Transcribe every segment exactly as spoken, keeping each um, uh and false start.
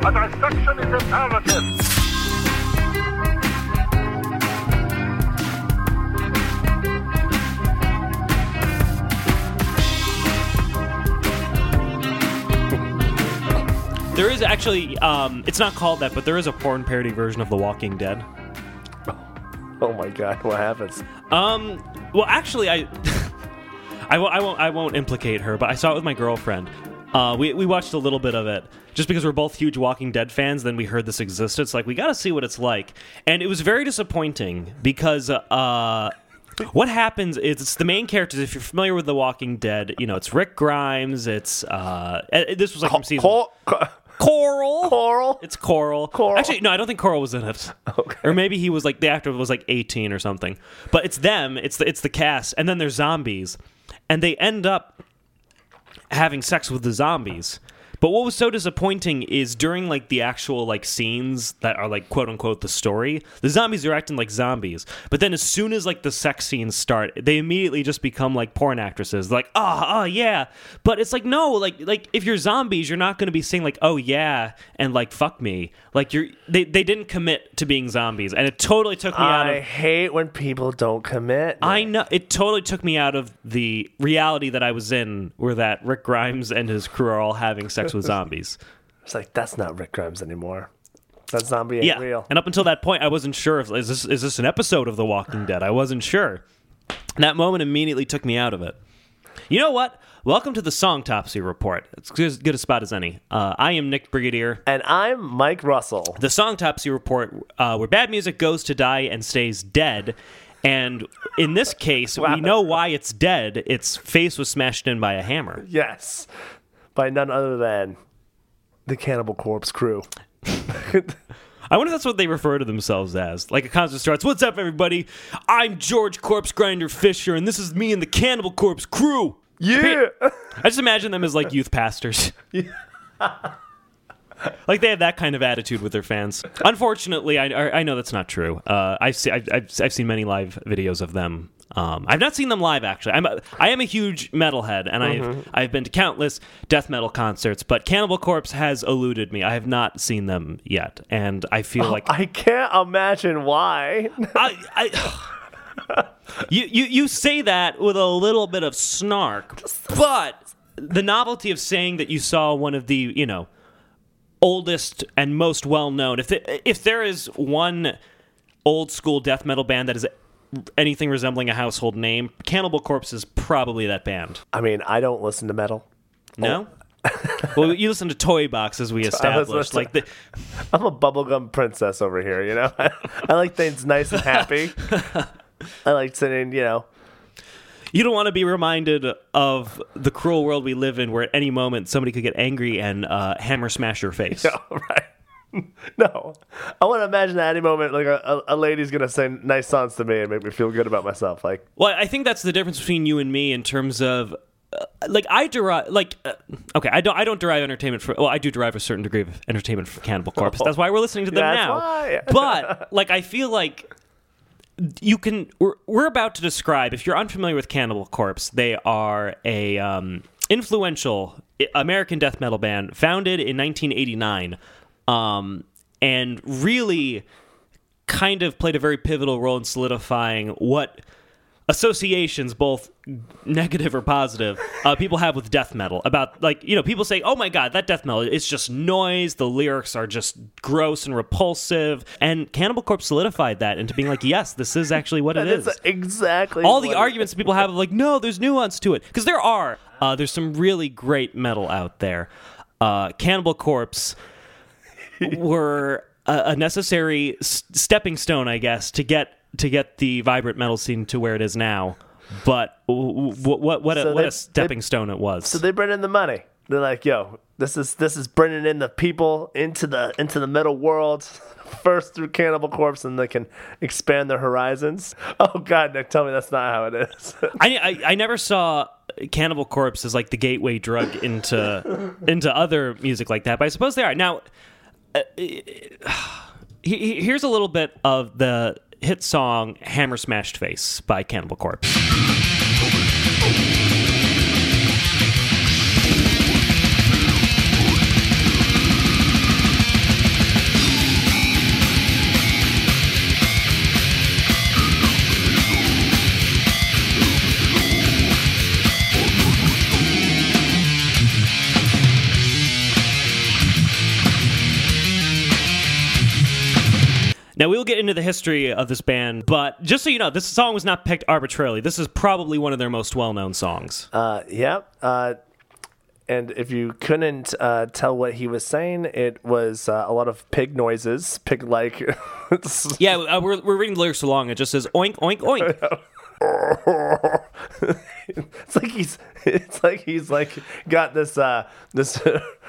A dissection is imperative. There is actually, um, it's not called that, but there is a porn parody version of The Walking Dead. Oh my God, what happens? Um, well, actually, I, I, I won't, I won't implicate her, but I saw it with my girlfriend. Uh, we we watched a little bit of it just because we're both huge Walking Dead fans. Then we heard this existed. It's like we got to see what it's like, and it was very disappointing because. Uh, What happens is it's the main characters. If you're familiar with The Walking Dead, you know it's Rick Grimes. It's uh, this was like from season Cor- Cor- Coral. Coral. It's Coral. Coral. Actually, no, I don't think Coral was in it. Okay. Or maybe he was like the actor was like eighteen or something. But it's them. It's the it's the cast, and then there's zombies, and they end up having sex with the zombies. But what was so disappointing is during like the actual like scenes that are like quote unquote the story, the zombies are acting like zombies. But then as soon as like the sex scenes start, they immediately just become like porn actresses. They're like, oh, oh yeah. But it's like no, like like if you're zombies, you're not gonna be saying like, oh yeah, and like fuck me. Like you're they, they didn't commit to being zombies. And it totally took me I out of I hate when people don't commit. No. I know it totally took me out of the reality that I was in where that Rick Grimes and his crew are all having sex with zombies. It's like that's not Rick Grimes anymore. That zombie ain't yeah. real. And up until that point, I wasn't sure if is this is this an episode of The Walking Dead. I wasn't sure. And that moment immediately took me out of it. You know what? Welcome to the Songtopsy Report. It's as good a spot as any. Uh, I am Nick Brigadier. And I'm Mike Russell. The Songtopsy Report, uh, where bad music goes to die and stays dead. And in this case, wow. we know why it's dead. Its face was smashed in by a hammer. Yes. By none other than the Cannibal Corpse crew. I wonder if that's what they refer to themselves as. Like a concert starts, what's up everybody? I'm George Corpse Grinder Fisher, and this is me and the Cannibal Corpse crew. Yeah! I just imagine them as like youth pastors. Like they have that kind of attitude with their fans. Unfortunately, I, I know that's not true. Uh, I've, see, I've, I've, I've seen many live videos of them. Um, I've not seen them live, actually. I'm a, I am a huge metalhead, and mm-hmm. I've I've been to countless death metal concerts, but Cannibal Corpse has eluded me. I have not seen them yet, and I feel oh, like... I can't imagine why. I... I you, you, you say that with a little bit of snark, but the novelty of saying that you saw one of the, you know, oldest and most well-known... If, the, if there is one old-school death metal band that is... anything resembling a household name, Cannibal Corpse is probably that band. I mean, I don't listen to metal. No? Oh. Well, you listen to Toy Box, as we established. To, like the... I'm a bubblegum princess over here, you know? I, I like things nice and happy. I like sitting, you know... You don't want to be reminded of the cruel world we live in where at any moment somebody could get angry and uh, hammer smash your face. Yeah, right. No, I want to imagine at any moment like a, a lady's gonna sing nice songs to me and make me feel good about myself. Like, well, I think that's the difference between you and me in terms of, uh, like, I derive, like, uh, okay, I don't, I don't derive entertainment for. Well, I do derive a certain degree of entertainment from Cannibal Corpse. That's why we're listening to them that's now. Why. But like, I feel like you can. We're, we're about to describe. If you're unfamiliar with Cannibal Corpse, they are a um, influential American death metal band founded in nineteen eighty-nine. Um, and really kind of played a very pivotal role in solidifying what associations, both negative or positive, uh, people have with death metal. About, like, you know, people say, oh my God, that death metal, it's just noise, the lyrics are just gross and repulsive. And Cannibal Corpse solidified that into being like, yes, this is actually what it is. That's exactly all the arguments people have of like, no, there's nuance to it. Because there are. Uh, there's some really great metal out there. Uh, Cannibal Corpse... were a, a necessary s- stepping stone, I guess, to get to get the vibrant metal scene to where it is now. But w- w- what what a, so what they, a stepping they, stone it was. So they bring in the money. They're like, yo, this is this is bringing in the people into the into the metal world first through Cannibal Corpse, and they can expand their horizons. Oh God, Nick, tell me that's not how it is. I, I I never saw Cannibal Corpse as like the gateway drug into into other music like that. But I suppose they are now. Uh, here's a little bit of the hit song Hammer Smashed Face by Cannibal Corpse. Now, we'll get into the history of this band, but just so you know, this song was not picked arbitrarily. This is probably one of their most well-known songs. Uh, yeah. Uh, and if you couldn't uh, tell what he was saying, it was uh, a lot of pig noises, pig-like. yeah, uh, we're, we're reading the lyrics along. It just says, oink, oink, oink. it's like he's it's like he's like got this uh this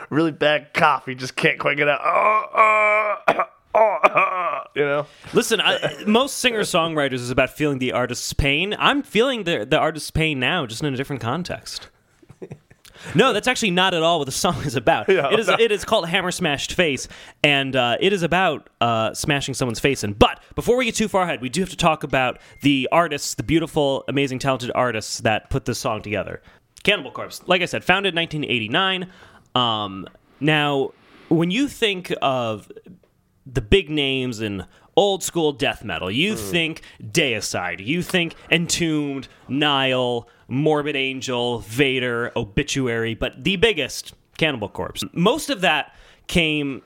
really bad cough, he just can't quite get out. Oh, oh, oh, oh, you know, listen, I, most singer songwriters is about feeling the artist's pain. I'm feeling the the artist's pain now, just in a different context. No, that's actually not at all what the song is about. Yeah, it is no. It is called Hammer Smashed Face, and uh, it is about uh, smashing someone's face in. But before we get too far ahead, we do have to talk about the artists, the beautiful, amazing, talented artists that put this song together. Cannibal Corpse, like I said, founded in nineteen eighty-nine. Um, now, when you think of the big names in old school death metal, you mm. think Deicide, you think Entombed, Nile, Morbid Angel, Vader, Obituary, but the biggest, Cannibal Corpse. Most of that came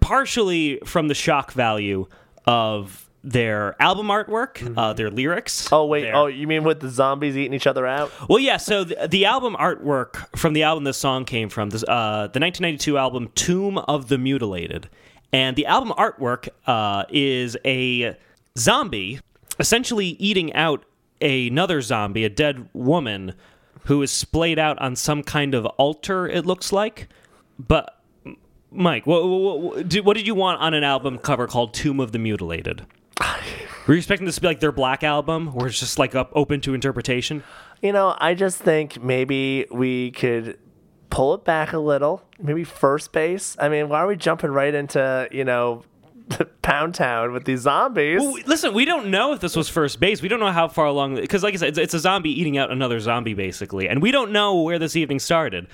partially from the shock value of their album artwork, mm-hmm. uh, their lyrics. Oh, wait. Their... Oh, you mean with the zombies eating each other out? Well, yeah. So the, the album artwork from the album this song came from, this, uh, the nineteen ninety-two album Tomb of the Mutilated. And the album artwork uh, is a zombie essentially eating out another zombie, a dead woman who is splayed out on some kind of altar, it looks like. But, Mike, what, what, what did you want on an album cover called Tomb of the Mutilated? Were you expecting this to be like their Black album, where it's just like up open to interpretation? You know, I just think maybe we could pull it back a little. Maybe first base. I mean, why are we jumping right into, you know, Pound Town with these zombies? Well, listen, we don't know if this was first base. We don't know how far along, because like I said, it's, it's a zombie eating out another zombie, basically, and we don't know where this evening started.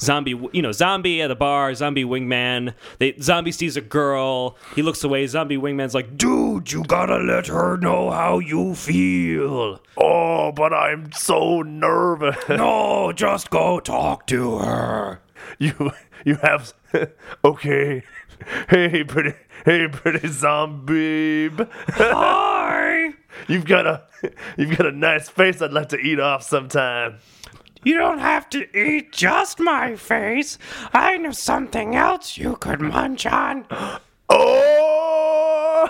Zombie, you know, zombie at a bar, zombie wingman. They, zombie sees a girl. He looks away. Zombie wingman's like, dude, you gotta let her know how you feel. Oh, but I'm so nervous. No, just go talk to her. You, you have, okay. Hey, pretty, hey, pretty zombie. Hi. You've got a, you've got a nice face. I'd like to eat off sometime. You don't have to eat just my face. I know something else you could munch on. Oh!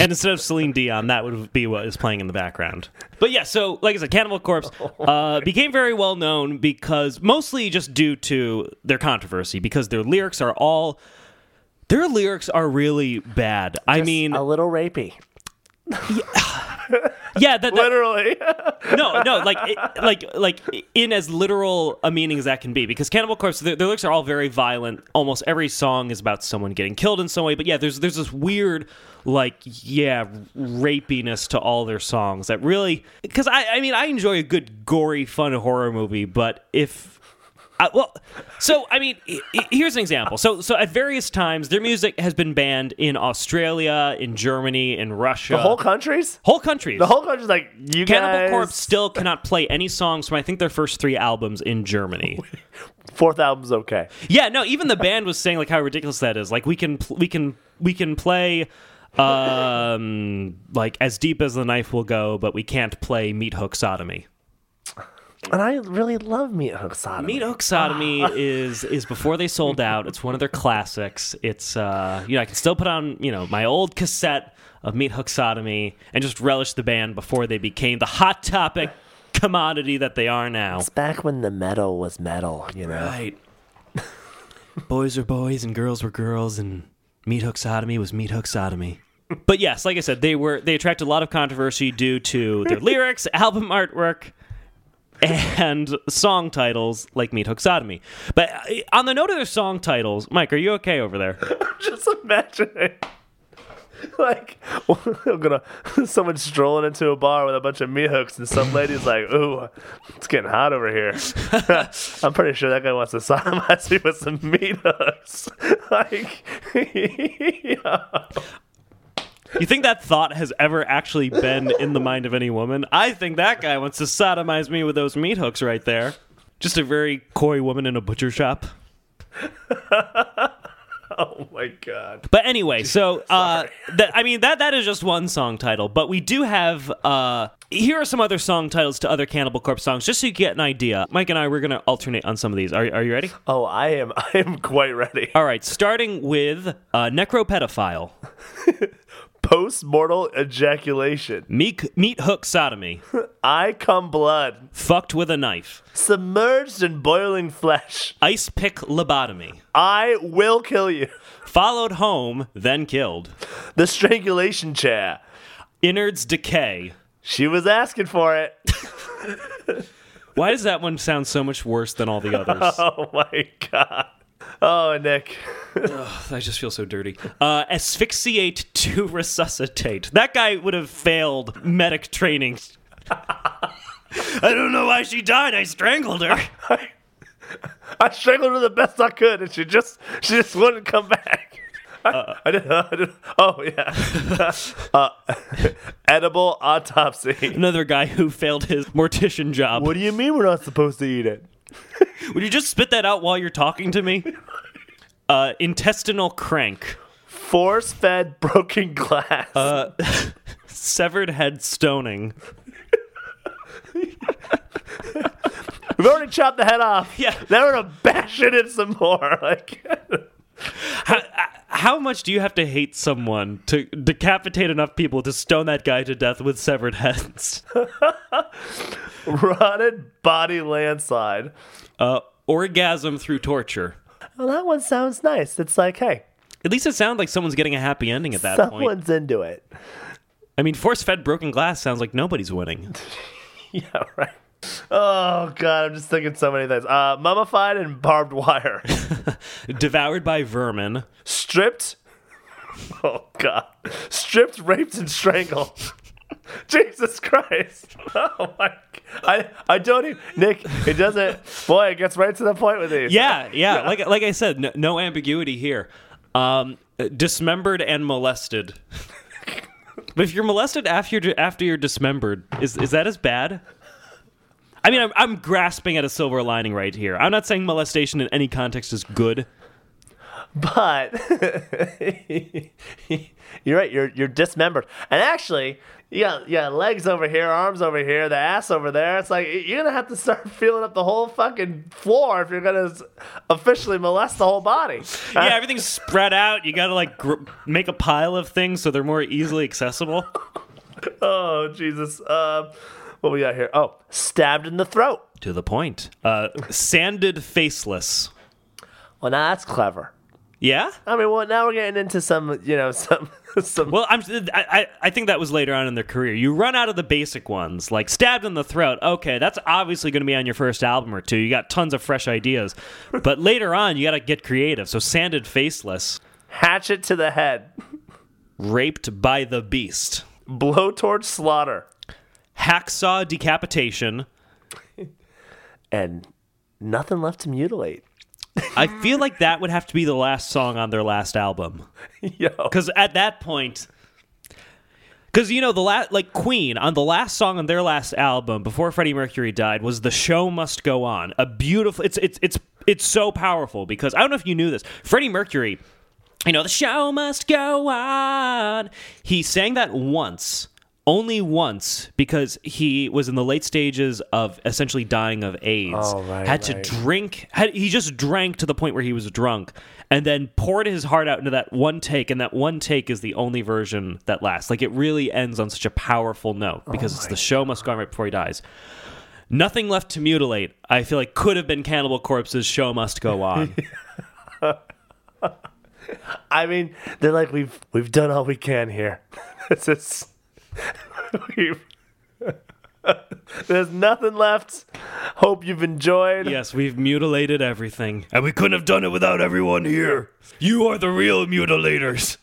And instead of Celine Dion, that would be what is playing in the background. But yeah, so like I said, Cannibal Corpse uh, became very well known because mostly just due to their controversy, because their lyrics are all... Their lyrics are really bad. Just I mean, a little rapey. Yeah, yeah that, that, literally. no, no, like, it, like, like in as literal a meaning as that can be, because Cannibal Corpse, their, their lyrics are all very violent. Almost every song is about someone getting killed in some way. But yeah, there's there's this weird, like, yeah, rapiness to all their songs that really, because I, I mean, I enjoy a good gory, fun horror movie, but if Uh, well, so, I mean, here's an example. So, so at various times, their music has been banned in Australia, in Germany, in Russia. The whole countries? Whole countries. The whole country's like, you Cannibal guys... Corpse still cannot play any songs from, I think, their first three albums in Germany. Fourth album's okay. Yeah, no, even the band was saying, like, how ridiculous that is. Like, we can, pl- we can, we can play... um, like, As Deep as the Knife Will Go, but we can't play Meat Hook Sodomy. And I really love Meat Hook Sodomy. Meat Hook Sodomy is is before they sold out. It's one of their classics. It's, uh, you know, I can still put on, you know, my old cassette of Meat Hook Sodomy and just relish the band before they became the hot topic commodity that they are now. It's back when the metal was metal, you know. Right. Boys were boys and girls were girls, and Meat Hook Sodomy was Meat Hook Sodomy. But yes, like I said, they were they attracted a lot of controversy due to their lyrics, album artwork, and song titles like Meat Hook Sodomy. But on the note of their song titles, Mike, are you okay over there? I'm just imagining, like, I'm gonna someone strolling into a bar with a bunch of meat hooks, and some lady's like, "Ooh, it's getting hot over here." I'm pretty sure that guy wants to sodomize me with some meat hooks. Like, yeah. You think that thought has ever actually been in the mind of any woman? I think that guy wants to sodomize me with those meat hooks right there. Just a very coy woman in a butcher shop. Oh my God. But anyway, so uh, that, I mean, that that is just one song title, but we do have, uh, here are some other song titles to other Cannibal Corpse songs, just so you get an idea. Mike and I, we're going to alternate on some of these. Are, are you ready? Oh, I am. I am quite ready. All right. Starting with uh, Necropedophile. Post-mortal ejaculation. Meat, meat hook sodomy. I come blood. Fucked with a knife. Submerged in boiling flesh. Ice-pick lobotomy. I will kill you. Followed home, then killed. The strangulation chair. Innards decay. She was asking for it. Why does that one sound so much worse than all the others? Oh my God. Oh, Nick. Oh, I just feel so dirty. Uh, asphyxiate to resuscitate. That guy would have failed medic training. I don't know why she died. I strangled her. I, I, I strangled her the best I could, and she just she just wouldn't come back. I, uh, I, didn't, I didn't. Oh, yeah. uh, edible autopsy. Another guy who failed his mortician job. What do you mean we're not supposed to eat it? Would you just spit that out while you're talking to me? Uh, intestinal crank. Force-fed broken glass. Uh, severed head stoning. We've already chopped the head off. Yeah. Now we're going to bash it in some more. Like, how, how much do you have to hate someone to decapitate enough people to stone that guy to death with severed heads? Rotted body landslide. Uh, orgasm through torture. Well, that one sounds nice. It's like, hey. At least it sounds like someone's getting a happy ending at that someone's point. Someone's into it. I mean, force-fed broken glass sounds like nobody's winning. Yeah, right. Oh, God, I'm just thinking so many things. Uh, mummified and barbed wire. Devoured by vermin. Stripped. Oh, God. Stripped, raped, and strangled. Jesus Christ. Oh my I I don't even Nick, it doesn't boy, it gets right to the point with these. Yeah, yeah. yeah. Like like I said, no, no ambiguity here. Um, dismembered and molested. But if you're molested after you're after you're dismembered, is is that as bad? I mean, I'm I'm grasping at a silver lining right here. I'm not saying molestation in any context is good. But you're right, you're you're dismembered. And actually, you got, you got legs over here, arms over here, the ass over there. It's like, you're going to have to start feeling up the whole fucking floor if you're going to officially molest the whole body. Yeah, uh, everything's spread out. You got to, like, gr- make a pile of things so they're more easily accessible. Oh, Jesus. Uh, what we got here? Oh, stabbed in the throat. To the point. Uh, sanded faceless. Well, now that's clever. Yeah, I mean, well, now we're getting into some, you know, some, some. Well, I'm, I, I think that was later on in their career. You run out of the basic ones, like stabbed in the throat. Okay, that's obviously going to be on your first album or two. You got tons of fresh ideas, but later on, you got to get creative. So, sanded faceless, hatchet to the head, raped by the beast, blowtorch slaughter, hacksaw decapitation, and nothing left to mutilate. I feel like that would have to be the last song on their last album. Yo. Because at that point, because, you know, the la- like Queen, on the last song on their last album, before Freddie Mercury died, was The Show Must Go On. A beautiful, it's it's it's it's so powerful because, I don't know if you knew this, Freddie Mercury, you know, the show must go on. He sang that once, only once, because he was in the late stages of essentially dying of AIDS. Oh, right, had to right. drink. Had, he just drank to the point where he was drunk and then poured his heart out into that one take. And that one take is the only version that lasts. Like, it really ends on such a powerful note because oh it's the show must go on right before he dies. Nothing left to mutilate, I feel like, could have been Cannibal Corpse's Show Must Go On. I mean, they're like, we've we've done all we can here. It's just... There's nothing left. Hope you've enjoyed. Yes, we've mutilated everything. And we couldn't have done it without everyone here. You are the real mutilators.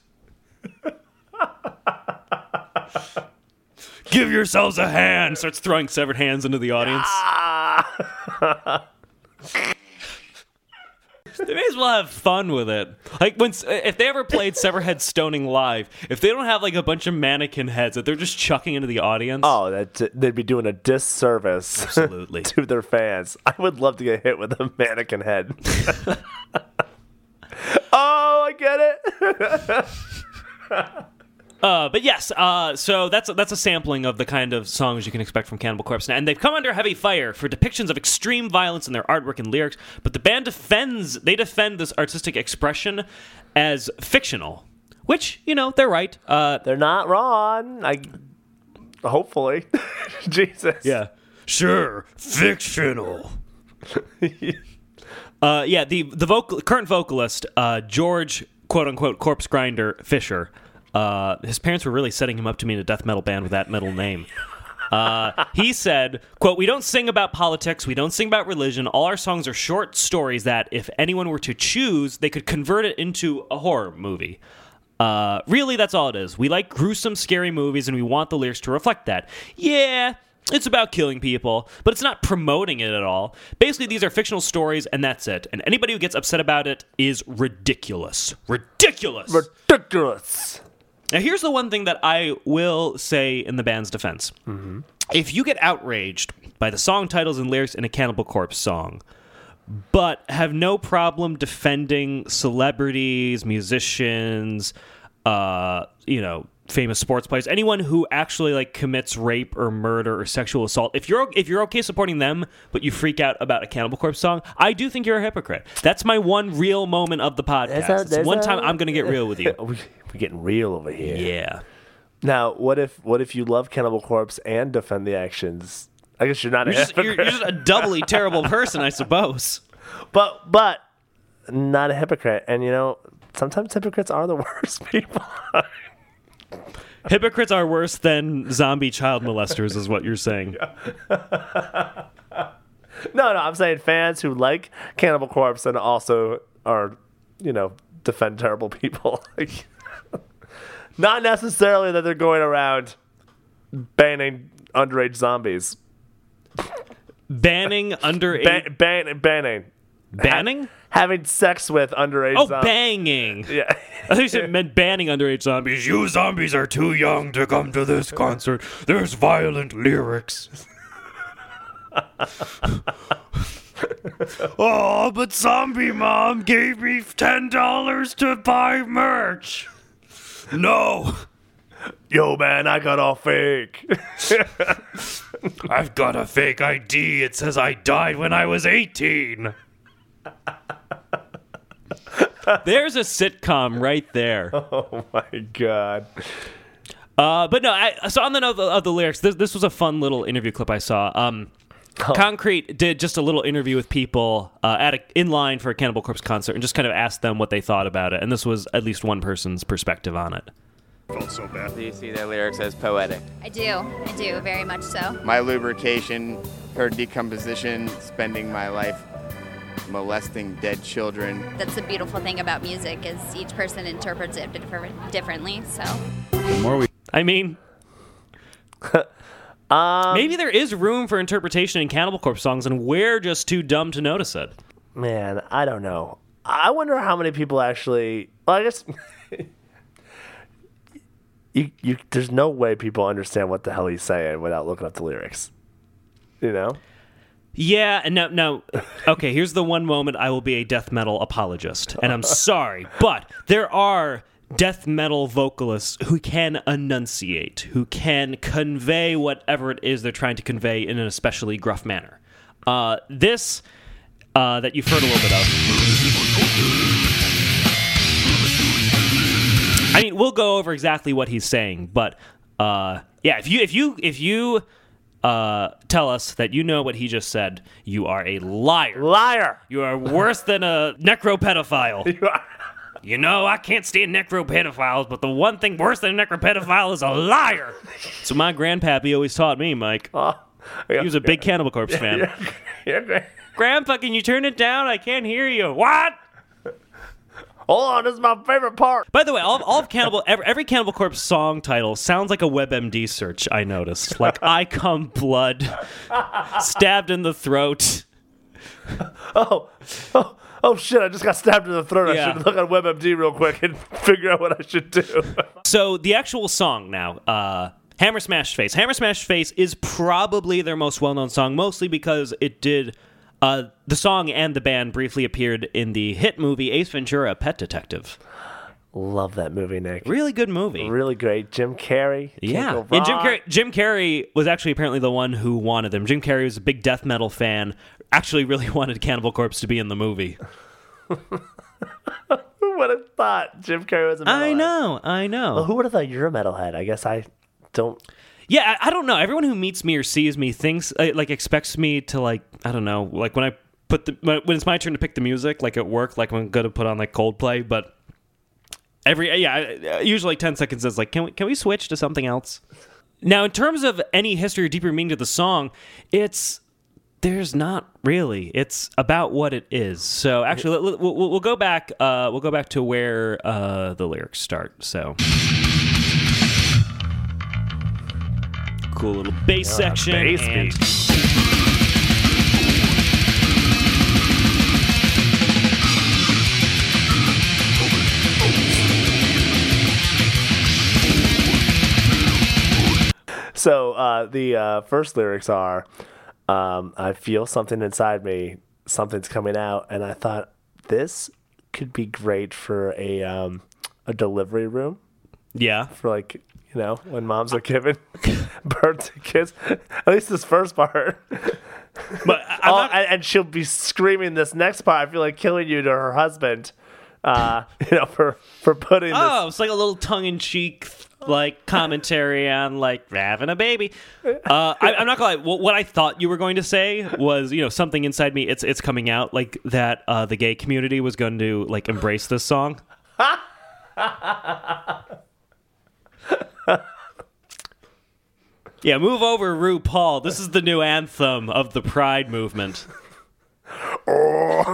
Give yourselves a hand. Starts throwing severed hands into the audience. They may as well have fun with it. Like when if they ever played Severhead Stoning live, if they don't have like a bunch of mannequin heads that they're just chucking into the audience, oh, that they'd be doing a disservice absolutely to their fans. I would love to get hit with a mannequin head. Oh, I get it. Uh, but yes, uh, so that's that's a sampling of the kind of songs you can expect from Cannibal Corpse. And they've come under heavy fire for depictions of extreme violence in their artwork and lyrics, but the band defends, they defend this artistic expression as fictional, which, you know, they're right. Uh, they're not wrong, I hopefully. Jesus. Yeah. Sure, fictional. uh, yeah, the, the vocal, current vocalist, uh, George, quote-unquote, Corpse Grinder Fisher, Uh, his parents were really setting him up to be in a death metal band with that metal name. Uh, he said, quote, "We don't sing about politics. We don't sing about religion. All our songs are short stories that, if anyone were to choose, they could convert it into a horror movie. Uh, really, that's all it is. We like gruesome, scary movies, and we want the lyrics to reflect that. Yeah, it's about killing people, but it's not promoting it at all. Basically, these are fictional stories, and that's it. And anybody who gets upset about it is ridiculous. Ridiculous. Ridiculous." Now, here's the one thing that I will say in the band's defense. Mm-hmm. If you get outraged by the song titles and lyrics in a Cannibal Corpse song, but have no problem defending celebrities, musicians, uh, you know, famous sports players, anyone who actually like commits rape or murder or sexual assault, if you're if you're okay supporting them, but you freak out about a Cannibal Corpse song, I do think you're a hypocrite. That's my one real moment of the podcast. That's a, that's it's one a, time I'm going to get real with you. We're getting real over here. Yeah. Now, what if what if you love Cannibal Corpse and defend the actions? I guess you're not you're a just, hypocrite. You're, you're just a doubly terrible person, I suppose. But but not a hypocrite. And, you know, sometimes hypocrites are the worst people. Hypocrites are worse than zombie child molesters is what you're saying. Yeah. No, no, I'm saying fans who like Cannibal Corpse and also are, you know, defend terrible people. Like, not necessarily that they're going around banning underage zombies. Banning underage... Ban- ban- banning. Banning? Ha- having sex with underage oh, zombies. Oh, banging. Yeah. I think it meant banning underage zombies. You zombies are too young to come to this concert. There's violent lyrics. Oh, but Zombie Mom gave me ten dollars to buy merch. No. Yo, man, I got all fake. I've got a fake I D. It says I died when I was eighteen. There's a sitcom right there. Oh, my God. Uh, but no, I, so on the note of the, of the lyrics, this, this was a fun little interview clip I saw. Um... Oh. Concrete did just a little interview with people uh, at a, in line for a Cannibal Corpse concert and just kind of asked them what they thought about it. And this was at least one person's perspective on it. Felt so bad. Do you see their lyrics as poetic? I do. I do, very much so. My lubrication, her decomposition, spending my life molesting dead children. That's the beautiful thing about music is each person interprets it differently, so. The more we... I mean... Um, Maybe there is room for interpretation in Cannibal Corpse songs, and we're just too dumb to notice it. Man, I don't know. I wonder how many people actually... Well, I guess... you, you, there's no way people understand what the hell he's saying without looking up the lyrics. You know? Yeah, and no, no. Okay, here's the one moment I will be a death metal apologist. And I'm sorry, but there are... death metal vocalists who can enunciate, who can convey whatever it is they're trying to convey in an especially gruff manner. Uh, this uh, that you've heard a little bit of. I mean, we'll go over exactly what he's saying, but uh, yeah, if you if you if you uh, tell us that you know what he just said, you are a liar. Liar. You are worse than a necropedophile. You are. You know, I can't stand necropedophiles, but the one thing worse than a necropedophile is a liar. So my grandpappy always taught me, Mike. Oh, yeah, he was a big yeah, Cannibal Corpse yeah, fan. Yeah, yeah, yeah. Grandpa, can you turn it down? I can't hear you. What? Hold on, this is my favorite part. By the way, all, all of Cannibal, every, every Cannibal Corpse song title sounds like a WebMD search, I noticed. Like, I Come Blood, Stabbed in the Throat. Oh, oh. oh shit, I just got stabbed in the throat. Yeah. I should look on WebMD real quick and figure out what I should do. So the actual song now, uh, Hammer Smashed Face. Hammer Smashed Face is probably their most well-known song, mostly because it did... Uh, the song and the band briefly appeared in the hit movie Ace Ventura, Pet Detective. Love that movie, Nick. Really good movie. Really great. Jim Carrey. Yeah. And Jim Carrey, Jim Carrey was actually apparently the one who wanted them. Jim Carrey was a big death metal fan, actually really wanted Cannibal Corpse to be in the movie. Who would have thought Jim Carrey was a metalhead? I know, I know. Well, who would have thought you're a metalhead? I guess I don't... Yeah, I, I don't know. Everyone who meets me or sees me thinks, uh, like, expects me to, like, I don't know, like, when I put the, when, when it's my turn to pick the music, like, at work, like, when I'm going to put on, like, Coldplay, but every, yeah, usually like ten seconds is, like, can we, can we switch to something else? Now, in terms of any history or deeper meaning to the song, it's, there's not really. It's about what it is. So, actually, we'll, we'll, we'll go back, uh, we'll go back to where uh, the lyrics start, so... Cool little bass yeah, section. Bass and... So uh, the uh, first lyrics are, um, I feel something inside me, something's coming out, and I thought this could be great for a um, a delivery room. Yeah. For like... You know, when moms are giving birth to kids, at least this first part. But I'm not... and, and she'll be screaming this next part. I feel like killing you to her husband. Uh, you know, for for putting. Oh, this... it's like a little tongue-in-cheek like commentary on like having a baby. Uh, I, I'm not gonna lie. What I thought you were going to say was, you know, something inside me. It's it's coming out like that. Uh, the gay community was going to like embrace this song. Yeah, move over, RuPaul. This is the new anthem of the Pride movement. I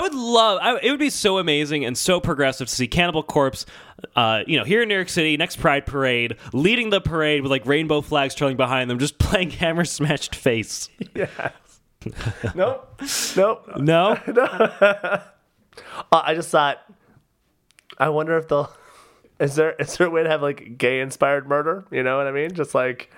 would love... I, it would be so amazing and so progressive to see Cannibal Corpse, uh, you know, here in New York City, next Pride parade, leading the parade with, like, rainbow flags trailing behind them, just playing Hammer Smashed Face. Yes. Nope. Nope. No? No. uh, I just thought, I wonder if they'll... Is there is there a way to have, like, gay-inspired murder? You know what I mean? Just, like...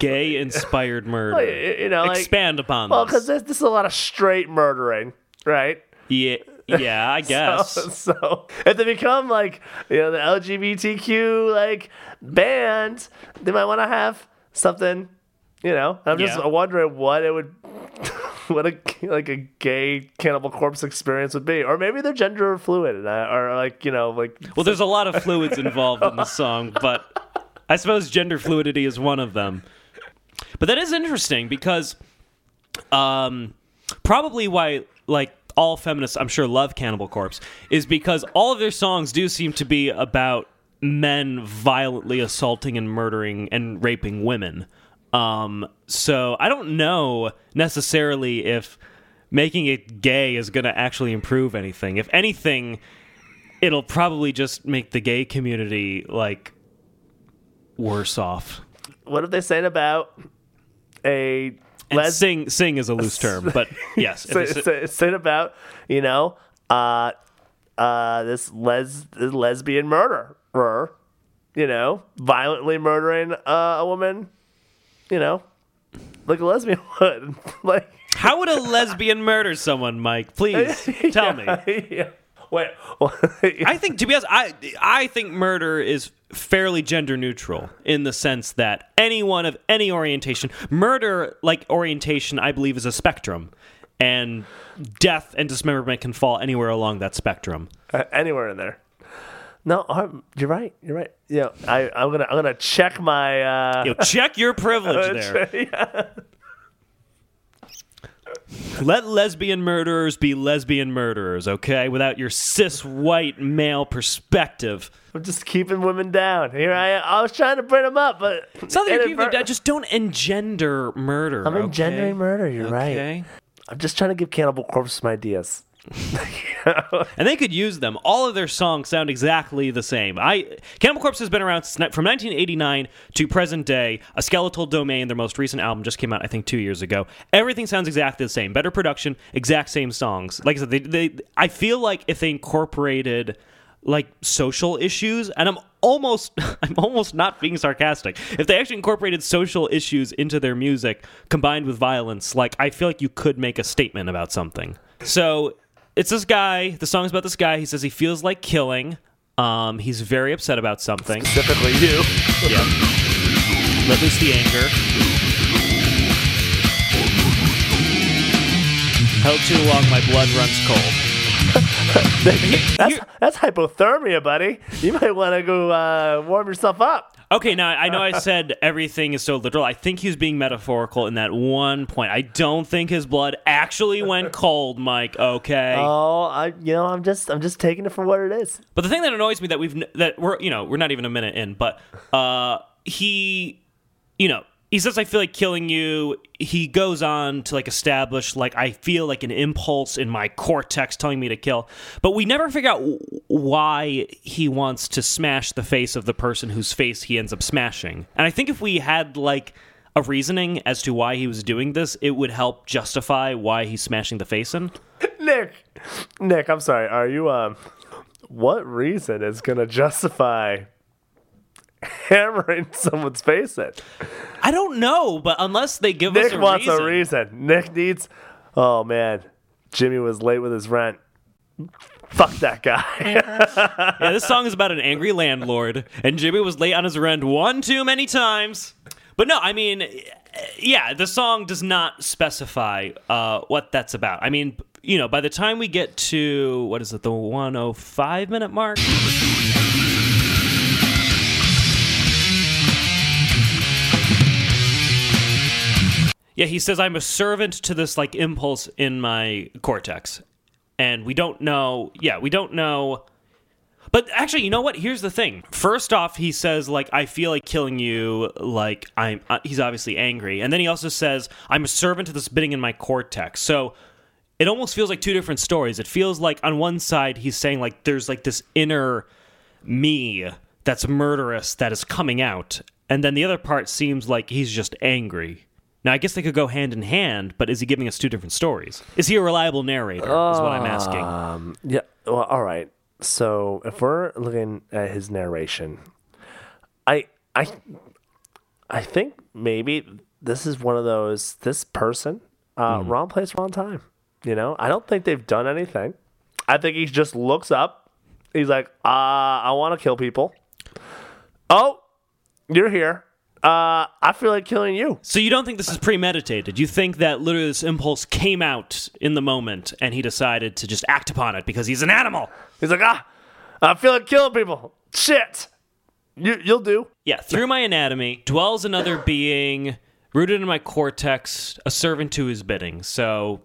Gay-inspired murder. Like, you know, like, expand upon well, this. Well, because this, this is a lot of straight murdering, right? Yeah, yeah, I guess. so, so, if they become, like, you know, the L G B T Q, like, band, they might want to have something, you know? I'm just yeah. wondering what it would... what a like a gay Cannibal Corpse experience would be, or maybe they're gender fluid, and I, or like you know like. Well, there's a lot of fluids involved in the song, but I suppose gender fluidity is one of them. But that is interesting because, um, probably why like all feminists, I'm sure, love Cannibal Corpse is because all of their songs do seem to be about men violently assaulting and murdering and raping women. Um, so I don't know necessarily if making it gay is going to actually improve anything. If anything, it'll probably just make the gay community, like, worse off. What are they saying about a... Les- sing, sing is a loose term, but yes. say, say, saying about, you know, uh, uh, this les- lesbian murderer, you know, violently murdering uh, a woman... You know, like a lesbian would. Like, how would a lesbian murder someone, Mike? Please tell yeah, me. Yeah. Wait. I think, to be honest, I I think murder is fairly gender neutral in the sense that anyone of any orientation, murder like orientation, I believe, is a spectrum, and death and dismemberment can fall anywhere along that spectrum. Uh, anywhere in there. No, I'm, you're right. You're right. Yeah, I, I'm gonna I'm gonna check my. Uh... Yo, check your privilege there. Yeah. Let lesbian murderers be lesbian murderers, okay? Without your cis white male perspective. I'm just keeping women down. Here I am. I was trying to bring them up, but it's not that you're keeping them down. Just don't engender murder. I'm okay? Engendering murder. You're okay. Right. I'm just trying to give Cannibal Corpse some ideas. And they could use them. All of their songs sound exactly the same. I Cannibal Corpse has been around from nineteen eighty-nine to present day. A Skeletal Domain, their most recent album, just came out, I think, two years ago. Everything sounds exactly the same. Better production, exact same songs. Like I said, they, they I feel like if they incorporated like social issues, and I'm almost I'm almost not being sarcastic, if they actually incorporated social issues into their music combined with violence, like I feel like you could make a statement about something. So it's this guy, the song's about this guy, he says he feels like killing, um, he's very upset about something. Specifically you. Yeah. Let loose the anger. Held too long, my blood runs cold. that's, that's hypothermia, buddy. You might want to go uh, warm yourself up. Okay, now I know I said everything is so literal. I think he was being metaphorical in that one point. I don't think his blood actually went cold, Mike. Okay. Oh, I, you know, I'm just, I'm just taking it for what it is. But the thing that annoys me that we've, that we're, you know, we're not even a minute in, but uh, he, you know. He says, I feel like killing you. He goes on to like establish, like, I feel like an impulse in my cortex telling me to kill. But we never figure out w- why he wants to smash the face of the person whose face he ends up smashing. And I think if we had like a reasoning as to why he was doing this, it would help justify why he's smashing the face in. Nick, Nick, I'm sorry. Are you, um, what reason is going to justify hammering someone's face in? I don't know, but unless they give Nick us a reason. Nick wants a reason. Nick needs, oh man, Jimmy was late with his rent. Fuck that guy. Yeah, this song is about an angry landlord, and Jimmy was late on his rent one too many times. But no, I mean, yeah, the song does not specify uh, what that's about. I mean, you know, by the time we get to, what is it, the one oh five minute mark? Yeah, he says, I'm a servant to this, like, impulse in my cortex. And we don't know... Yeah, we don't know... But actually, you know what? Here's the thing. First off, he says, like, I feel like killing you, like, I'm... Uh, he's obviously angry. And then he also says, I'm a servant to this bidding in my cortex. So it almost feels like two different stories. It feels like, on one side, he's saying, like, there's, like, this inner me that's murderous that is coming out. And then the other part seems like he's just angry. Now, I guess they could go hand in hand, but is he giving us two different stories? Is he a reliable narrator, um, is what I'm asking. Yeah, well, all right. So, if we're looking at his narration, I I, I think maybe this is one of those, this person, uh, mm. wrong place, wrong time. You know, I don't think they've done anything. I think he just looks up. He's like, uh, I want to kill people. Oh, you're here. Uh, I feel like killing you. So you don't think this is premeditated? You think that literally this impulse came out in the moment and he decided to just act upon it because he's an animal. He's like, ah, I feel like killing people. Shit. You, you'll do. Yeah, through my anatomy dwells another being, rooted in my cortex, a servant to his bidding. So,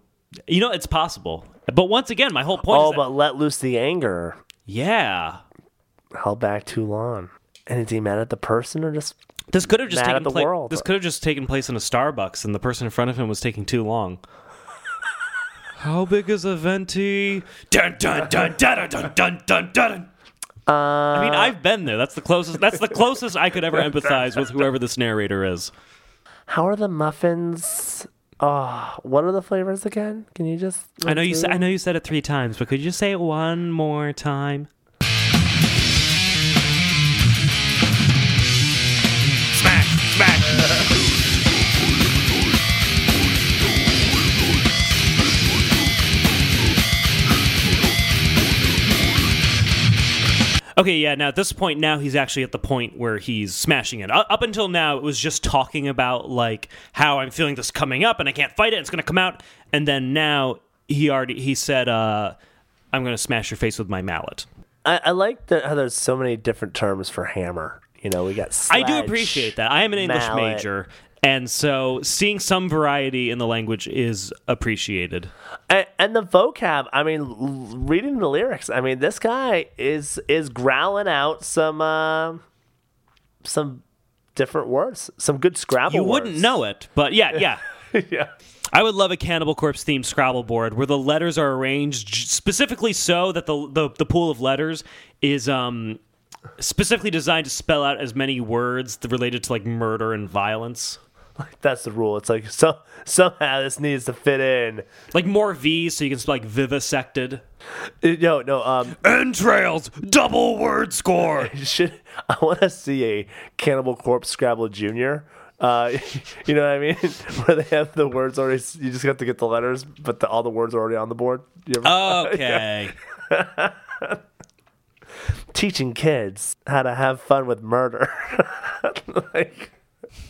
you know, it's possible. But once again, my whole point oh, is Oh, but that- let loose the anger. Yeah. Held back too long. And is he mad at the person or just... This could have just taken place. This could have just taken place in a Starbucks, and the person in front of him was taking too long. How big is a venti? Dun dun dun dun dun dun dun dun. Uh, I mean, I've been there. That's the closest. That's the closest I could ever empathize with whoever this narrator is. How are the muffins? Oh, what are the flavors again? Can you just? I know you. Sa- I know you said it three times, but could you say it one more time? Okay, yeah, now at this point, now he's actually at the point where he's smashing it. Up until now, it was just talking about, like, how I'm feeling this coming up, and I can't fight it, it's gonna come out. And then now, he already, he said, uh, I'm gonna smash your face with my mallet. I, I like that how there's so many different terms for hammer. You know, we got sledge, I do appreciate that. I am an English mallet. major, and so seeing some variety in the language is appreciated. And, and the vocab, I mean, reading the lyrics, I mean, this guy is is growling out some uh, some different words, some good Scrabble words. You wouldn't know it, but yeah, yeah. Yeah. I would love a Cannibal Corpse themed Scrabble board where the letters are arranged specifically so that the the, the pool of letters is um, specifically designed to spell out as many words related to like murder and violence. Like that's the rule. It's like so somehow this needs to fit in. Like more V's, so you can spell like vivisected. No, no. Um, Entrails, double word score. Should I want to see a Cannibal Corpse Scrabble Junior? Uh, you know what I mean? Where they have the words already. You just have to get the letters, but the, all the words are already on the board. You ever, okay. Yeah. Teaching kids how to have fun with murder. Like.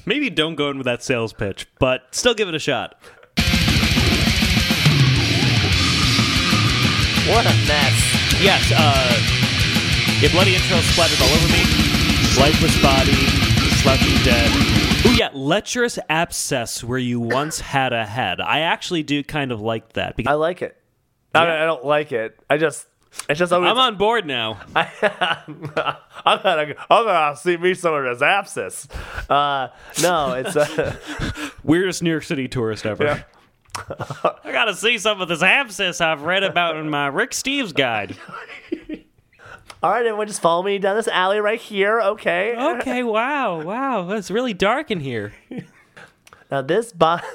Maybe don't go in with that sales pitch, but still give it a shot. What a mess. Yes, uh, your bloody intro splattered all over me. Lifeless body, slept dead. Ooh, yeah, lecherous abscess where you once had a head. I actually do kind of like that. Because I like it. Yeah. I, mean, I don't like it. I just... It's just always, I'm on board now. I, I'm gonna, I'm gonna see me some of his abscess. Uh, no, it's uh, weirdest New York City tourist ever. Yeah. I gotta see some of this abscess I've read about in my Rick Steves guide. All right, everyone, just follow me down this alley right here. Okay. Okay. Wow. Wow. It's really dark in here. Now this box.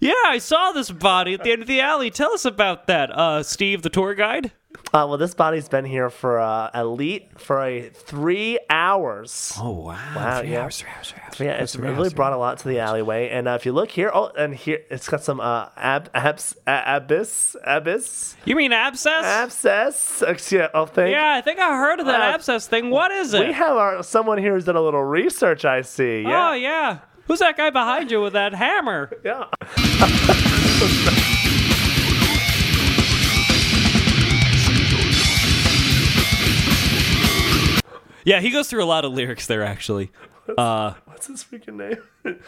Yeah, I saw this body at the end of the alley. Tell us about that, uh, Steve, the tour guide. Uh, well, this body's been here for uh, elite for a three hours. Oh wow! Wow, three yeah. hours, three hours, three hours. Yeah, it's really hours, brought a lot to the alleyway. And uh, if you look here, oh, and here it's got some uh, ab, abs, ab, abyss, abyss. You mean abscess? Abscess. Excuse, oh, thank. Yeah, I think I heard of that uh, abscess thing. What is it? We have our someone here who's done a little research. I see. Yeah. Oh yeah. Who's that guy behind you with that hammer? Yeah. Yeah, he goes through a lot of lyrics there, actually. What's, uh, what's his freaking name?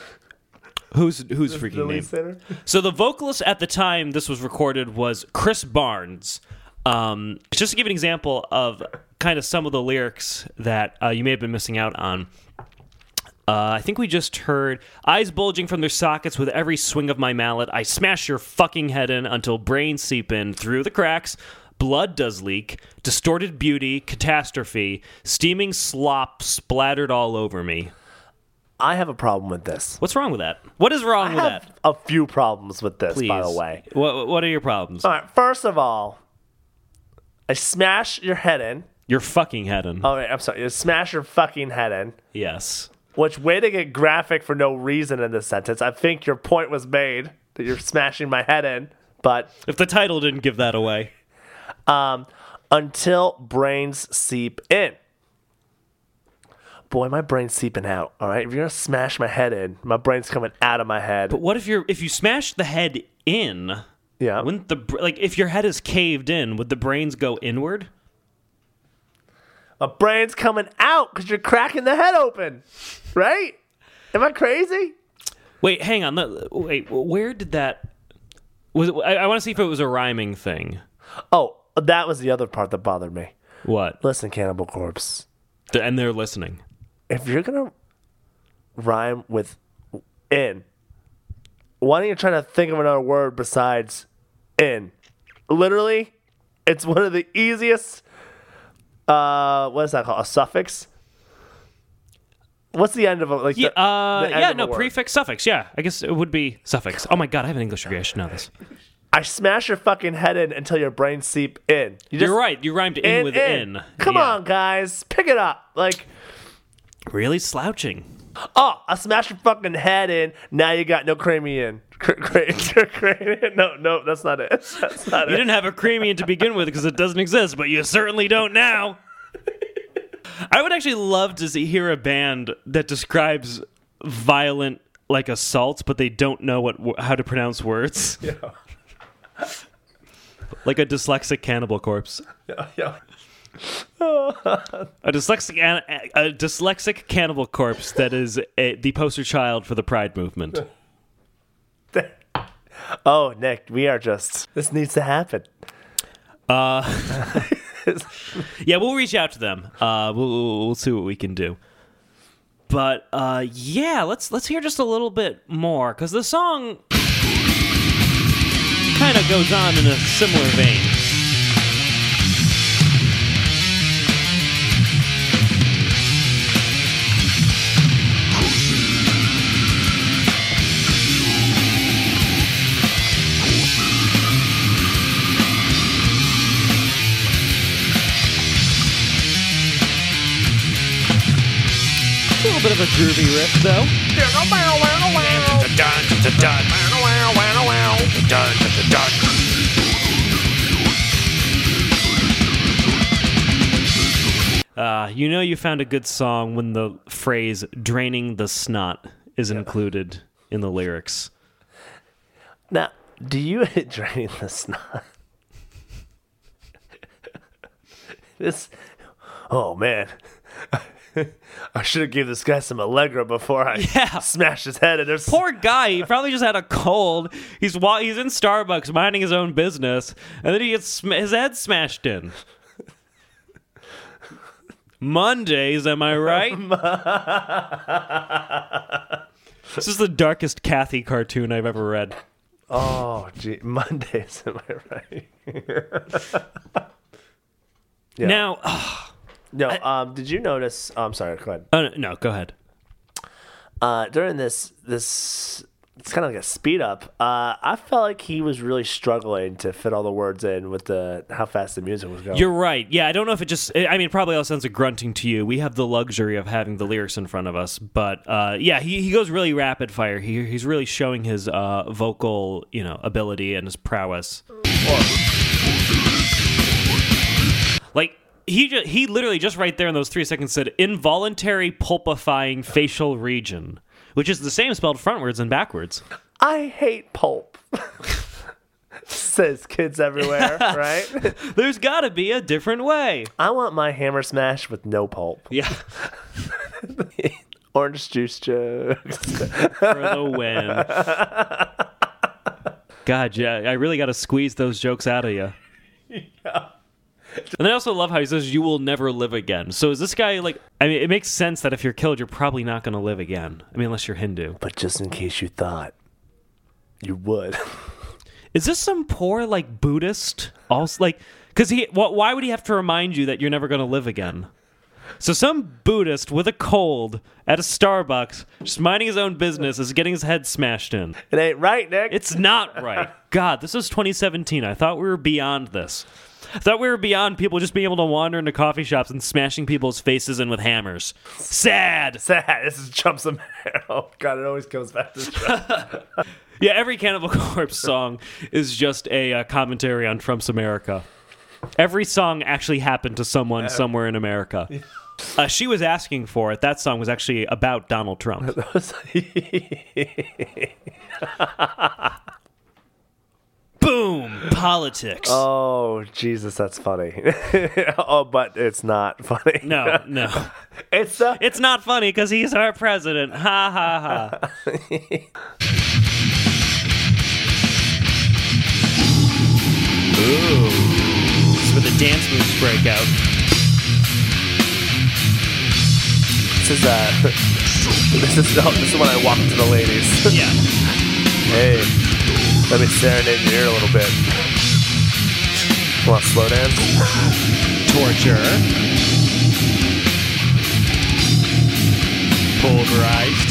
Who's who's freaking the name? Center? So the vocalist at the time this was recorded was Chris Barnes. Um, just to give an example of kind of some of the lyrics that uh, you may have been missing out on. Uh, I think we just heard, eyes bulging from their sockets with every swing of my mallet. I smash your fucking head in until brains seep in through the cracks. Blood does leak. Distorted beauty. Catastrophe. Steaming slop splattered all over me. I have a problem with this. What's wrong with that? What is wrong I with that? I have a few problems with this, Please. by the way. What, what are your problems? All right, first of all, I smash your head in. Your fucking head in. Oh, wait, I'm sorry. You smash your fucking head in. Yes. Which, way to get graphic for no reason in this sentence. I think your point was made that you're smashing my head in, but... If the title didn't give that away. Um, until brains seep in. Boy, my brain's seeping out, all right? If you're going to smash my head in, my brain's coming out of my head. But what if you're if you smash the head in? Yeah. Wouldn't the... Like, if your head is caved in, would the brains go inward? My brain's coming out because you're cracking the head open, right? Am I crazy? Wait, hang on. Wait, where did that... Was it, I, I want to see if it was a rhyming thing. Oh, that was the other part that bothered me. What? Listen, Cannibal Corpse. And they're listening. If you're going to rhyme with in, why don't you try to think of another word besides in? Literally, it's one of the easiest... Uh, what is that called? A suffix? What's the end of a like? Yeah, the, uh, the yeah no, prefix, suffix. Yeah, I guess it would be suffix. Oh my god, I have an English degree. I should know this. I smash your fucking head in until your brain seep in. You just, You're right. You rhymed in, in with in. in. Come yeah. on, guys, pick it up. Like, really slouching. Oh, I smashed your fucking head in. Now you got no creamy in. No, no, that's not it. That's not you it. Didn't have a creamy in to begin with because it doesn't exist, but you certainly don't now. I would actually love to see, hear a band that describes violent like assaults, but they don't know what how to pronounce words. Yeah. Like a dyslexic Cannibal Corpse. Yeah, yeah. a dyslexic a dyslexic Cannibal Corpse that is a, the poster child for the Pride movement. Oh, Nick, we are just... This needs to happen. Uh, yeah, we'll reach out to them. Uh, we'll, we'll see what we can do. But uh, yeah, let's let's hear just a little bit more, because the song kind of goes on in a similar vein. Bit of a groovy riff, though. Uh, you know you found a good song when the phrase "draining the snot" is included in the lyrics. Now, do you hit "draining the snot"? This, oh man. I should have given this guy some Allegra before I yeah. smashed his head. And there's poor guy. He probably just had a cold. He's wa- he's in Starbucks minding his own business, and then he gets sm- his head smashed in. Mondays, am I right? This is the darkest Kathy cartoon I've ever read. Oh, gee, Mondays, am I right? yeah. Now. Oh. No, I, um, did you notice... Oh, I'm sorry, go ahead. Oh, no, no go ahead. Uh, during this, this it's kind of like a speed-up. Uh, I felt like he was really struggling to fit all the words in with the how fast the music was going. You're right. Yeah, I don't know if it just... I mean, it probably all sounds like grunting to you. We have the luxury of having the lyrics in front of us. But, uh, yeah, he, he goes really rapid-fire. He, he's really showing his uh, vocal, you know, ability and his prowess. Like... He just, he literally just right there in those three seconds said involuntary pulpifying facial region, which is the same spelled frontwards and backwards. I hate pulp. Says kids everywhere, right? There's got to be a different way. I want my hammer smash with no pulp. Yeah. Orange juice jokes. For the win. God, yeah, I really got to squeeze those jokes out of you. Yeah. And I also love how he says, you will never live again. So is this guy, like, I mean, it makes sense that if you're killed, you're probably not going to live again. I mean, unless you're Hindu. But just in case you thought you would. Is this some poor, like, Buddhist? Also, like, because he, why would he have to remind you that you're never going to live again? So some Buddhist with a cold at a Starbucks, just minding his own business, is getting his head smashed in. It ain't right, Nick. It's not right. God, this is twenty seventeen. I thought we were beyond this. I thought we were beyond people just being able to wander into coffee shops and smashing people's faces in with hammers. Sad. Sad. This is Trump's America. Oh, God, it always comes back to Trump. Yeah, every Cannibal Corpse song is just a uh, commentary on Trump's America. Every song actually happened to someone somewhere in America. Uh, She Was Asking For It. That song was actually about Donald Trump. Boom! Politics. Oh, Jesus, that's funny. Oh, but it's not funny. No, no. It's uh... it's not funny because he's our president. Ha, ha, ha. Ooh. This is where the dance moves break out. This is, uh... This is, oh, this is when I walk to the ladies. Yeah. Hey. Let me serenade your ear a little bit. Want to slow dance? Torture. Pulverized.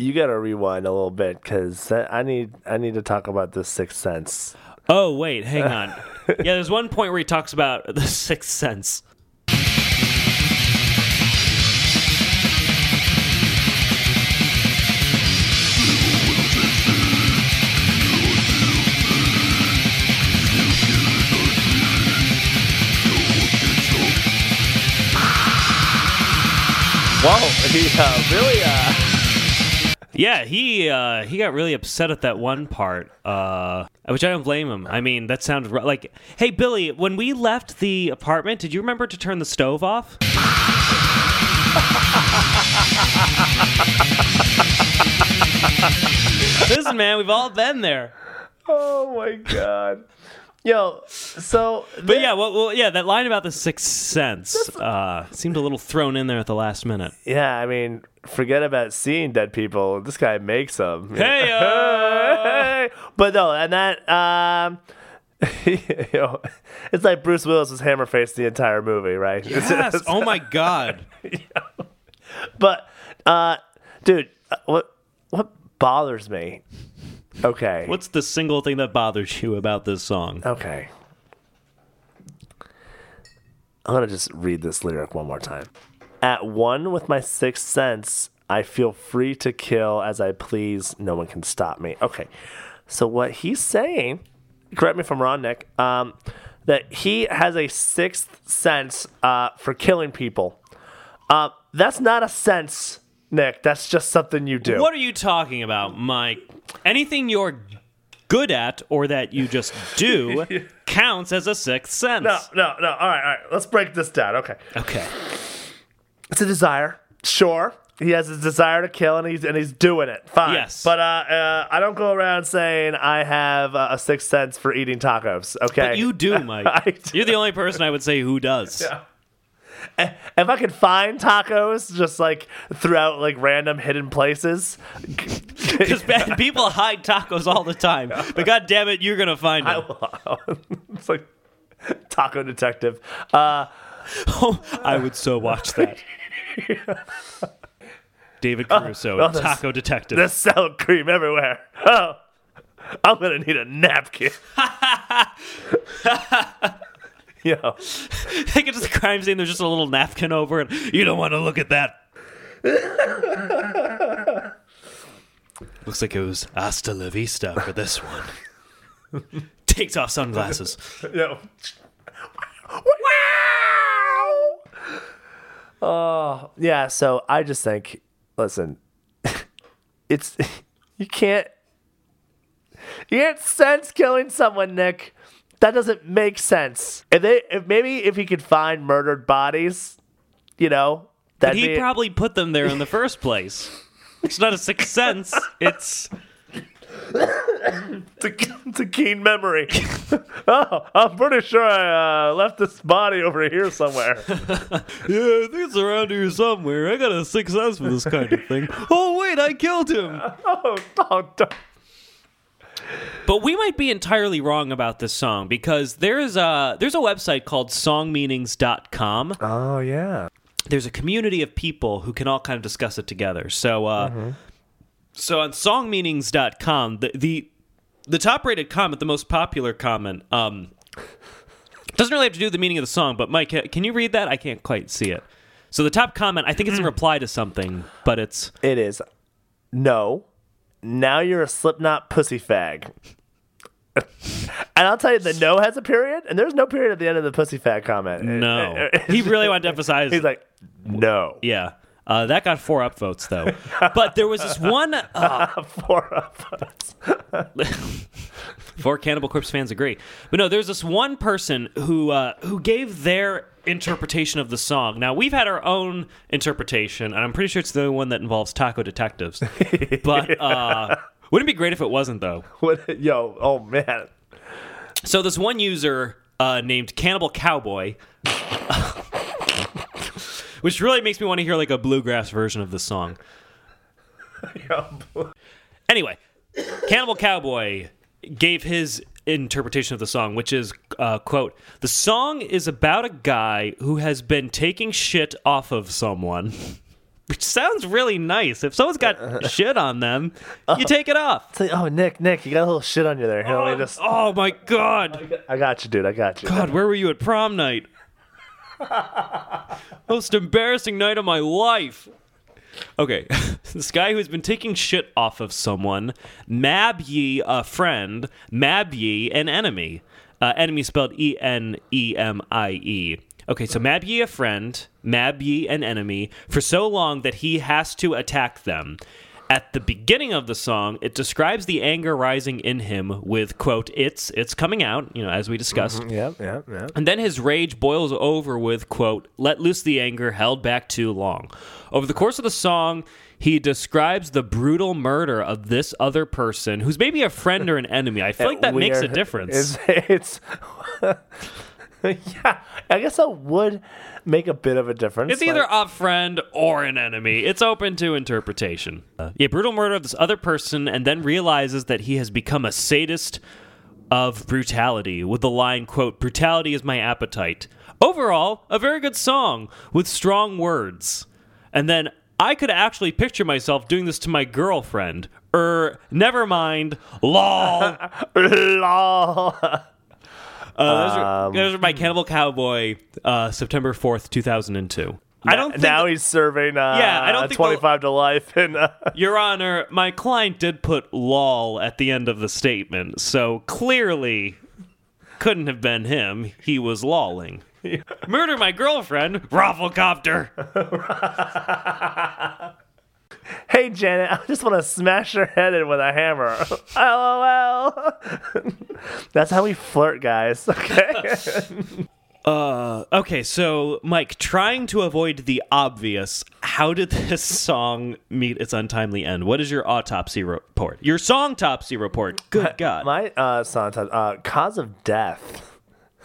You gotta rewind a little bit because I need I need to talk about the Sixth Sense. Oh wait, hang on. Yeah, there's one point where he talks about the Sixth Sense. Whoa, he uh, really, uh... Yeah, he, uh, he got really upset at that one part, uh, which I don't blame him. I mean, that sounded r- like... Hey, Billy, when we left the apartment, did you remember to turn the stove off? Listen, man, we've all been there. Oh, my God. Yo, so... But that, yeah, well, well, yeah, that line about the sixth sense uh, seemed a little thrown in there at the last minute. Yeah, I mean, forget about seeing dead people. This guy makes them. Hey! But no, and that... Um, you know, it's like Bruce Willis was hammer-faced the entire movie, right? Yes! It's, oh, my God. You know? But, uh, dude, what what bothers me... Okay. What's the single thing that bothers you about this song? Okay. I'm going to just read this lyric one more time. At one with my sixth sense, I feel free to kill as I please. No one can stop me. Okay. So what he's saying, correct me if I'm wrong, Nick, um, that he has a sixth sense uh, for killing people. Uh, that's not a sense, Nick. That's just something you do. What are you talking about, Mike? Anything you're good at or that you just do counts as a sixth sense. No, no, no. All right, all right. Let's break this down. Okay. Okay. It's a desire. Sure. He has a desire to kill, and he's and he's doing it. Fine. Yes. But uh, uh, I don't go around saying I have uh, a sixth sense for eating tacos. Okay. But you do, Mike. I do. You're the only person I would say who does. Yeah. If I could find tacos just like throughout like random hidden places, because people hide tacos all the time. But God damn it, you're gonna find them. I will. It's like Taco Detective. Uh, oh, I would so watch that. Yeah. David Caruso, oh, oh, and Taco Detective. There's salad cream everywhere. Oh, I'm gonna need a napkin. Yo, they get to the crime scene. There's just a little napkin over it. You don't want to look at that. Looks like it was hasta la vista for this one. Takes off sunglasses. Yo. Wow. Oh yeah. So I just think, listen, it's you can't you can't sense killing someone, Nick. That doesn't make sense. If they, if maybe if he could find murdered bodies, you know, that he probably it. put them there in the first place. It's not a sixth sense. It's it's a keen memory. Oh, I'm pretty sure I uh, left this body over here somewhere. Yeah, I think it's around here somewhere. I got a sixth sense for this kind of thing. Oh wait, I killed him. Oh, oh, don't. But we might be entirely wrong about this song, because there's a, there's a website called song meanings dot com. Oh, yeah. There's a community of people who can all kind of discuss it together. So uh, mm-hmm. so on song meanings dot com, the, the the top-rated comment, the most popular comment, um, doesn't really have to do with the meaning of the song, but Mike, can you read that? I can't quite see it. So the top comment, I think it's in reply to something, but it's... It is. No. Now you're a Slipknot pussy fag. And I'll tell you, the no has a period, and there's no period at the end of the pussy fag comment. No. He really wanted to emphasize. He's like, no. Yeah. Uh, that got four upvotes, though. But there was this one... Uh, four upvotes. Four Cannibal Corpse fans agree. But no, there's this one person who uh, who gave their interpretation of the song. Now, we've had our own interpretation, and I'm pretty sure it's the only one that involves taco detectives. But uh, wouldn't it be great if it wasn't, though? What, yo, oh, man. So this one user uh, named Cannibal Cowboy... Which really makes me want to hear like a bluegrass version of the song. Anyway, Cannibal Cowboy gave his interpretation of the song, which is, uh, quote, the song is about a guy who has been taking shit off of someone. Which sounds really nice. If someone's got shit on them, oh, you take it off. Like, oh, Nick, Nick, you got a little shit on you there. Here, oh, let me just... oh, my God. I got you, dude. I got you. God, where were you at prom night? Most embarrassing night of my life. Okay, this guy who's been taking shit off of someone, mab ye a friend, mab ye an enemy. Uh, enemy spelled E N E M I E. Okay, so mab ye a friend, mab ye an enemy, for so long that he has to attack them. At the beginning of the song, it describes the anger rising in him with, quote, it's, it's coming out, you know, as we discussed. Mm-hmm, yeah, yeah, yeah. And then his rage boils over with, quote, let loose the anger held back too long. Over the course of the song, he describes the brutal murder of this other person who's maybe a friend or an enemy. I feel like that makes are, a difference. It's... it's yeah, I guess that would make a bit of a difference. It's either like, a friend or an enemy. It's open to interpretation. Uh, yeah, brutal murder of this other person, and then realizes that he has become a sadist of brutality with the line, quote, brutality is my appetite. Overall, a very good song with strong words. And then I could actually picture myself doing this to my girlfriend. Er, never mind. Lol. Lol. Uh, those, are, um, those are my Cannibal Cowboy, uh, September fourth, two thousand two. I don't think now that, he's serving uh, yeah, I don't think twenty-five to life. And, uh, Your Honor, my client did put lol at the end of the statement, so clearly couldn't have been him. He was lolling. Yeah. Murder my girlfriend, Rafflecopter. Hey, Janet, I just want to smash her head in with a hammer. LOL. That's how we flirt, guys. Okay. uh, okay, so, Mike, trying to avoid the obvious, how did this song meet its untimely end? What is your autopsy report? Your songtopsy report. Good God. My uh, songtopsy. Uh, cause of death.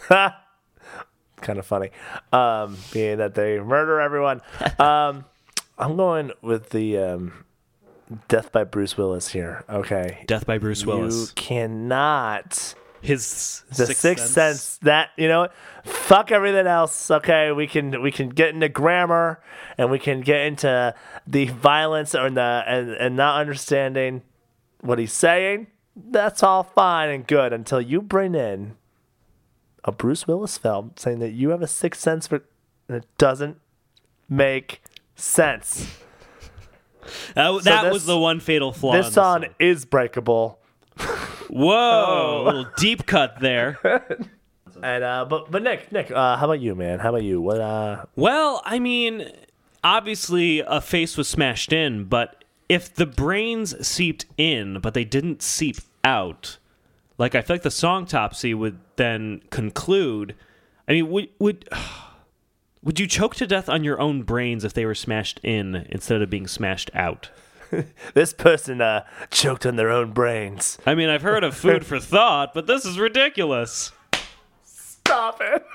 Kind of funny. Um, being that they murder everyone. Um... I'm going with the um, death by Bruce Willis here. Okay. Death by Bruce Willis. You cannot. His the sixth, sixth sense. sense. That, you know, fuck everything else. Okay. We can we can get into grammar, and we can get into the violence or the and, and not understanding what he's saying. That's all fine and good until you bring in a Bruce Willis film saying that you have a sixth sense for, and it doesn't make sense. That, so that this, was the one fatal flaw. This song, song is breakable. Whoa, oh. A little deep cut there. And uh, but but Nick, Nick, uh, how about you, man? How about you? What? Uh... Well, I mean, obviously a face was smashed in, but if the brains seeped in, but they didn't seep out, like I feel like the songtopsy would then conclude. I mean, would would. Would you choke to death on your own brains if they were smashed in instead of being smashed out? This person uh, choked on their own brains. I mean, I've heard of food for thought, but this is ridiculous. Stop it.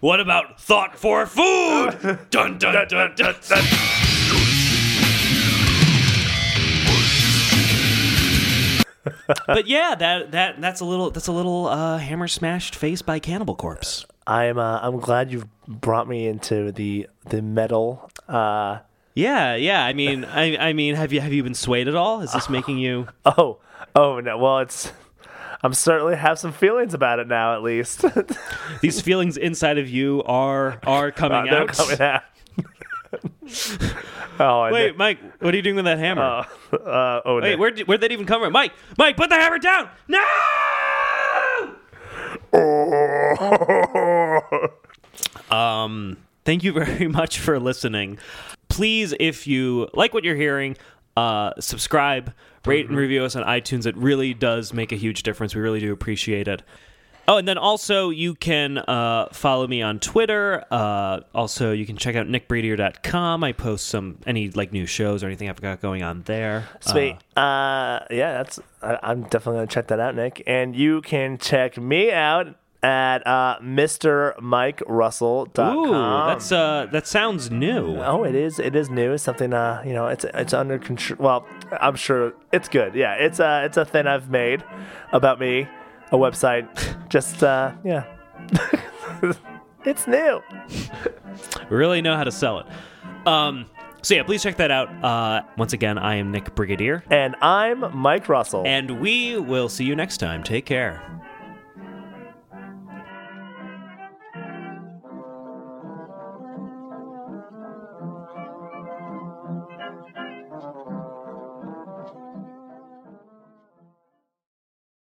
What about thought for food? Dun, dun, dun, dun, dun, dun. But yeah, that that that's a little that's a little uh, Hammer Smashed Face by Cannibal Corpse. I'm uh, I'm glad you've brought me into the the metal. Uh... Yeah, yeah. I mean, I I mean, have you have you been swayed at all? Is this making you? Oh, oh no. Well, it's I'm certainly have some feelings about it now. At least these feelings inside of you are are coming uh, out. Coming out. oh, Wait, did. Mike, what are you doing with that hammer? Uh, uh, oh, Wait, where'd, where'd that even come from? Mike, Mike, put the hammer down! No! Oh. um, thank you very much for listening. Please, if you like what you're hearing, uh, subscribe, rate and review us on iTunes. It really does make a huge difference. We really do appreciate it. Oh, and then also you can uh, follow me on Twitter. Uh, also, you can check out nick bradier dot com. I post some any like new shows or anything I've got going on there. Sweet. Uh, uh, yeah, that's. I, I'm definitely going to check that out, Nick. And you can check me out at uh, Mister Mike Russell dot com. Ooh, that's uh, that sounds new. Oh, it is. It is new. It's something. Uh, you know, it's it's under control. Well, I'm sure it's good. Yeah, it's a uh, it's a thing I've made about me. A website, just, uh, yeah. It's new. We really know how to sell it. Um, so, yeah, please check that out. Uh, once again, I am Nick Brigadier. And I'm Mike Russell. And we will see you next time. Take care.